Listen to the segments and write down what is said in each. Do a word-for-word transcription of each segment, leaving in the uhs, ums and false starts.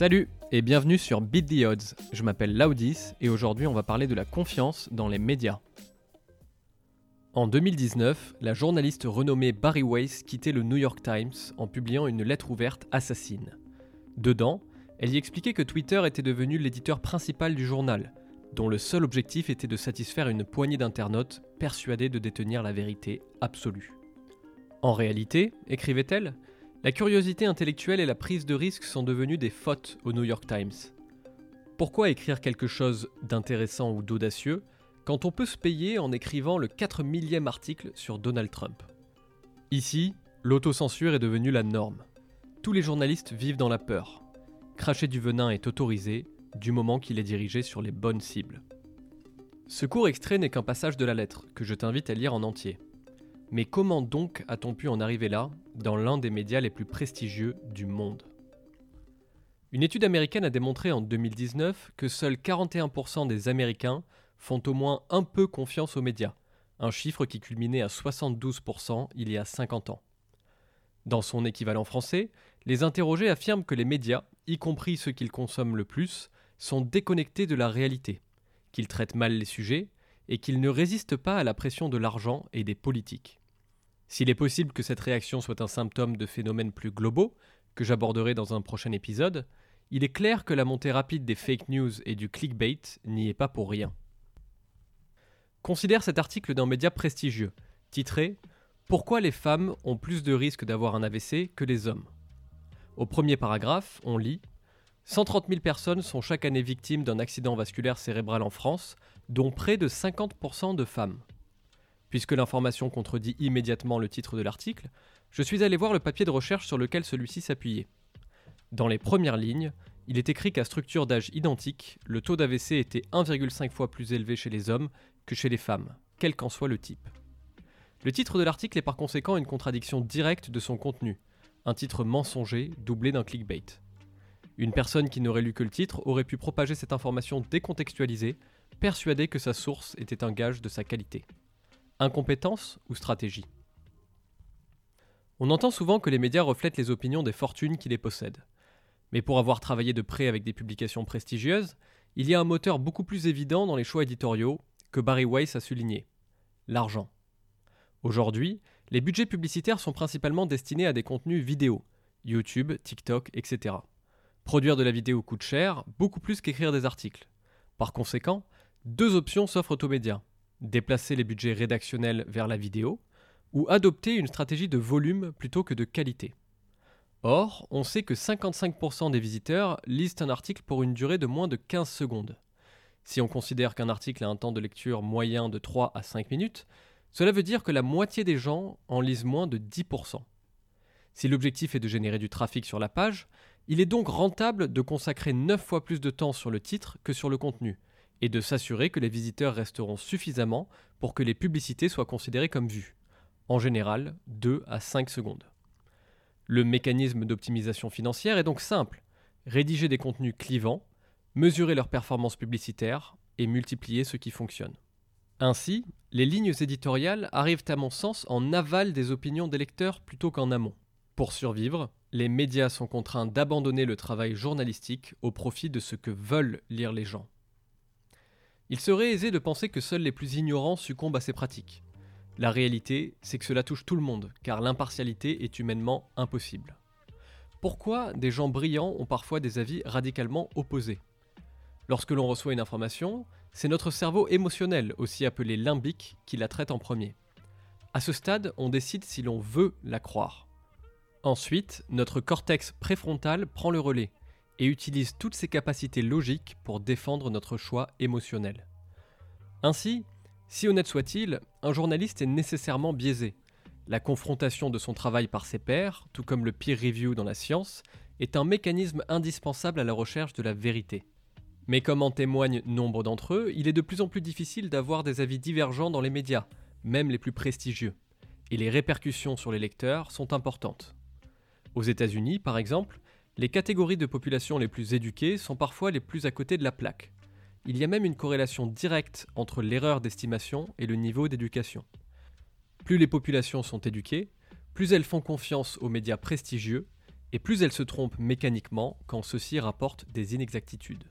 Salut et bienvenue sur Beat the Odds. Je m'appelle Laudis et aujourd'hui on va parler de la confiance dans les médias. En deux mille dix-neuf, la journaliste renommée Barry Weiss quittait le New York Times en publiant une lettre ouverte assassine. Dedans, elle y expliquait que Twitter était devenu l'éditeur principal du journal, dont le seul objectif était de satisfaire une poignée d'internautes persuadés de détenir la vérité absolue. En réalité, écrivait-elle, la curiosité intellectuelle et la prise de risque sont devenues des fautes au New York Times. Pourquoi écrire quelque chose d'intéressant ou d'audacieux quand on peut se payer en écrivant le quatre millième article sur Donald Trump? Ici, l'autocensure est devenue la norme. Tous les journalistes vivent dans la peur. Cracher du venin est autorisé, du moment qu'il est dirigé sur les bonnes cibles. Ce court extrait n'est qu'un passage de la lettre, que je t'invite à lire en entier. Mais comment donc a-t-on pu en arriver là, dans l'un des médias les plus prestigieux du monde ? Une étude américaine a démontré en deux mille dix-neuf que seuls quarante et un pour cent des Américains font au moins un peu confiance aux médias, un chiffre qui culminait à soixante-douze pour cent il y a cinquante ans. Dans son équivalent français, les interrogés affirment que les médias, y compris ceux qu'ils consomment le plus, sont déconnectés de la réalité, qu'ils traitent mal les sujets et qu'ils ne résistent pas à la pression de l'argent et des politiques. S'il est possible que cette réaction soit un symptôme de phénomènes plus globaux, que j'aborderai dans un prochain épisode, il est clair que la montée rapide des fake news et du clickbait n'y est pas pour rien. Considère cet article d'un média prestigieux, titré « Pourquoi les femmes ont plus de risques d'avoir un A V C que les hommes ?» Au premier paragraphe, on lit « cent trente mille personnes sont chaque année victimes d'un accident vasculaire cérébral en France, dont près de cinquante pour cent de femmes ». Puisque l'information contredit immédiatement le titre de l'article, je suis allé voir le papier de recherche sur lequel celui-ci s'appuyait. Dans les premières lignes, il est écrit qu'à structure d'âge identique, le taux d'A V C était un virgule cinq fois plus élevé chez les hommes que chez les femmes, quel qu'en soit le type. Le titre de l'article est par conséquent une contradiction directe de son contenu, un titre mensonger doublé d'un clickbait. Une personne qui n'aurait lu que le titre aurait pu propager cette information décontextualisée, persuadée que sa source était un gage de sa qualité. Incompétence ou stratégie? On entend souvent que les médias reflètent les opinions des fortunes qui les possèdent. Mais pour avoir travaillé de près avec des publications prestigieuses, il y a un moteur beaucoup plus évident dans les choix éditoriaux que Barry Weiss a souligné, l'argent. Aujourd'hui, les budgets publicitaires sont principalement destinés à des contenus vidéo, YouTube, TikTok, et cetera. Produire de la vidéo coûte cher, beaucoup plus qu'écrire des articles. Par conséquent, deux options s'offrent aux médias. Déplacer les budgets rédactionnels vers la vidéo, ou adopter une stratégie de volume plutôt que de qualité. Or, on sait que cinquante-cinq pour cent des visiteurs lisent un article pour une durée de moins de quinze secondes. Si on considère qu'un article a un temps de lecture moyen de trois à cinq minutes, cela veut dire que la moitié des gens en lisent moins de dix pour cent. Si l'objectif est de générer du trafic sur la page, il est donc rentable de consacrer neuf fois plus de temps sur le titre que sur le contenu, et de s'assurer que les visiteurs resteront suffisamment pour que les publicités soient considérées comme vues, en général deux à cinq secondes. Le mécanisme d'optimisation financière est donc simple, rédiger des contenus clivants, mesurer leur performance publicitaire et multiplier ce qui fonctionne. Ainsi, les lignes éditoriales arrivent à mon sens en aval des opinions des lecteurs plutôt qu'en amont. Pour survivre, les médias sont contraints d'abandonner le travail journalistique au profit de ce que veulent lire les gens. Il serait aisé de penser que seuls les plus ignorants succombent à ces pratiques. La réalité, c'est que cela touche tout le monde, car l'impartialité est humainement impossible. Pourquoi des gens brillants ont parfois des avis radicalement opposés? Lorsque l'on reçoit une information, c'est notre cerveau émotionnel, aussi appelé limbique, qui la traite en premier. À ce stade, on décide si l'on veut la croire. Ensuite, notre cortex préfrontal prend le relais et utilise toutes ses capacités logiques pour défendre notre choix émotionnel. Ainsi, si honnête soit-il, un journaliste est nécessairement biaisé. La confrontation de son travail par ses pairs, tout comme le peer review dans la science, est un mécanisme indispensable à la recherche de la vérité. Mais comme en témoignent nombre d'entre eux, il est de plus en plus difficile d'avoir des avis divergents dans les médias, même les plus prestigieux, et les répercussions sur les lecteurs sont importantes. Aux États-Unis, par exemple, les catégories de population les plus éduquées sont parfois les plus à côté de la plaque. Il y a même une corrélation directe entre l'erreur d'estimation et le niveau d'éducation. Plus les populations sont éduquées, plus elles font confiance aux médias prestigieux, et plus elle se trompe mécaniquement quand ceux-ci rapportent des inexactitudes.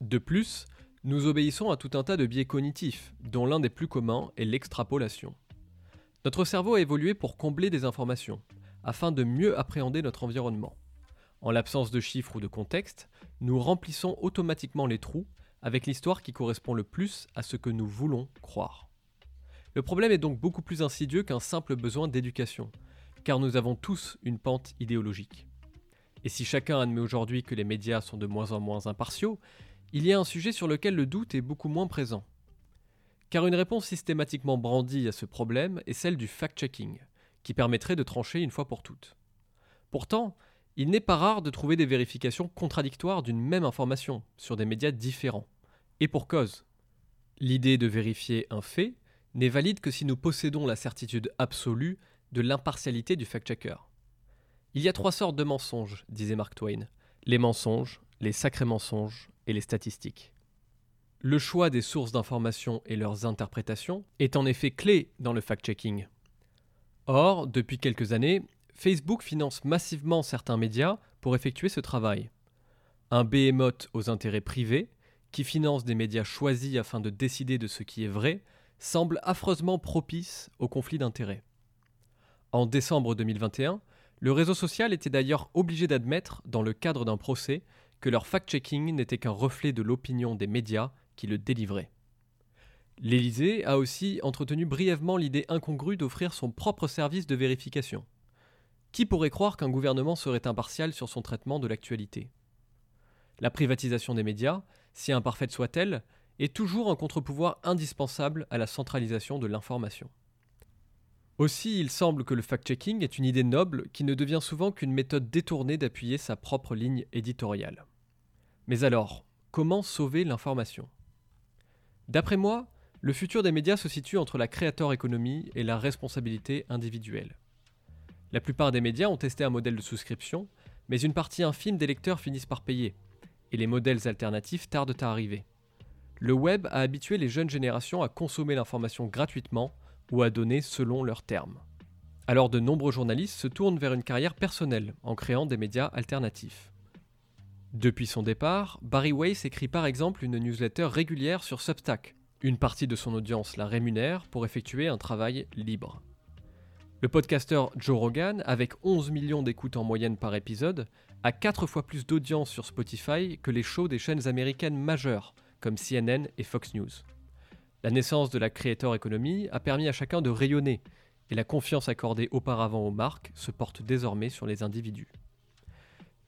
De plus, nous obéissons à tout un tas de biais cognitifs, dont l'un des plus communs est l'extrapolation. Notre cerveau a évolué pour combler des informations, afin de mieux appréhender notre environnement. En l'absence de chiffres ou de contexte, nous remplissons automatiquement les trous avec l'histoire qui correspond le plus à ce que nous voulons croire. Le problème est donc beaucoup plus insidieux qu'un simple besoin d'éducation, car nous avons tous une pente idéologique. Et si chacun admet aujourd'hui que les médias sont de moins en moins impartiaux, il y a un sujet sur lequel le doute est beaucoup moins présent. Car une réponse systématiquement brandie à ce problème est celle du fact-checking, qui permettrait de trancher une fois pour toutes. Pourtant, il n'est pas rare de trouver des vérifications contradictoires d'une même information, sur des médias différents. Et pour cause. L'idée de vérifier un fait n'est valide que si nous possédons la certitude absolue de l'impartialité du fact-checker. Il y a trois sortes de mensonges, disait Mark Twain. Les mensonges, les sacrés mensonges et les statistiques. Le choix des sources d'informations et leurs interprétations est en effet clé dans le fact-checking. Or, depuis quelques années, Facebook finance massivement certains médias pour effectuer ce travail. Un behemoth aux intérêts privés, qui finance des médias choisis afin de décider de ce qui est vrai, semble affreusement propice au conflit d'intérêts. En décembre deux mille vingt et un, le réseau social était d'ailleurs obligé d'admettre, dans le cadre d'un procès, que leur fact-checking n'était qu'un reflet de l'opinion des médias qui le délivraient. L'Élysée a aussi entretenu brièvement l'idée incongrue d'offrir son propre service de vérification. Qui pourrait croire qu'un gouvernement serait impartial sur son traitement de l'actualité ? La privatisation des médias, si imparfaite soit-elle, est toujours un contre-pouvoir indispensable à la centralisation de l'information. Aussi, il semble que le fact-checking est une idée noble qui ne devient souvent qu'une méthode détournée d'appuyer sa propre ligne éditoriale. Mais alors, comment sauver l'information ? D'après moi, le futur des médias se situe entre la creator economy et la responsabilité individuelle. La plupart des médias ont testé un modèle de souscription, mais une partie infime des lecteurs finissent par payer, et les modèles alternatifs tardent à arriver. Le web a habitué les jeunes générations à consommer l'information gratuitement ou à donner selon leurs termes. Alors de nombreux journalistes se tournent vers une carrière personnelle en créant des médias alternatifs. Depuis son départ, Barry Weiss écrit par exemple une newsletter régulière sur Substack. Une partie de son audience la rémunère pour effectuer un travail libre. Le podcasteur Joe Rogan, avec onze millions d'écoutes en moyenne par épisode, a quatre fois plus d'audience sur Spotify que les shows des chaînes américaines majeures, comme C N N et Fox News. La naissance de la creator economy a permis à chacun de rayonner, et la confiance accordée auparavant aux marques se porte désormais sur les individus.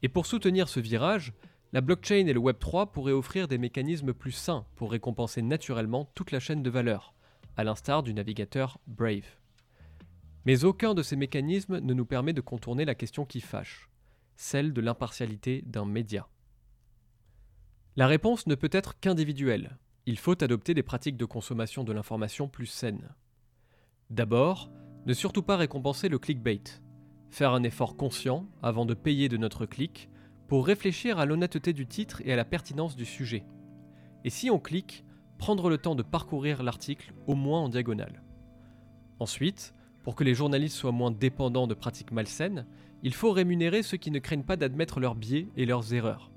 Et pour soutenir ce virage, la blockchain et le web trois pourraient offrir des mécanismes plus sains pour récompenser naturellement toute la chaîne de valeur, à l'instar du navigateur Brave. Mais aucun de ces mécanismes ne nous permet de contourner la question qui fâche, celle de l'impartialité d'un média. La réponse ne peut être qu'individuelle. Il faut adopter des pratiques de consommation de l'information plus saines. D'abord, ne surtout pas récompenser le clickbait. Faire un effort conscient, avant de payer de notre clic, pour réfléchir à l'honnêteté du titre et à la pertinence du sujet. Et si on clique, prendre le temps de parcourir l'article, au moins en diagonale. Ensuite, pour que les journalistes soient moins dépendants de pratiques malsaines, il faut rémunérer ceux qui ne craignent pas d'admettre leurs biais et leurs erreurs.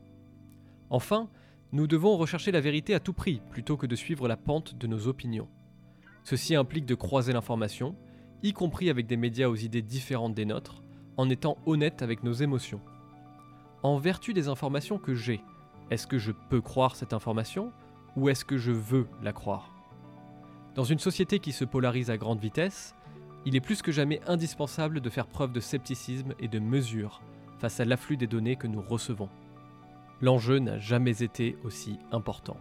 Enfin, nous devons rechercher la vérité à tout prix plutôt que de suivre la pente de nos opinions. Ceci implique de croiser l'information, y compris avec des médias aux idées différentes des nôtres, en étant honnête avec nos émotions. En vertu des informations que j'ai, est-ce que je peux croire cette information ou est-ce que je veux la croire ? Dans une société qui se polarise à grande vitesse, il est plus que jamais indispensable de faire preuve de scepticisme et de mesure face à l'afflux des données que nous recevons. L'enjeu n'a jamais été aussi important.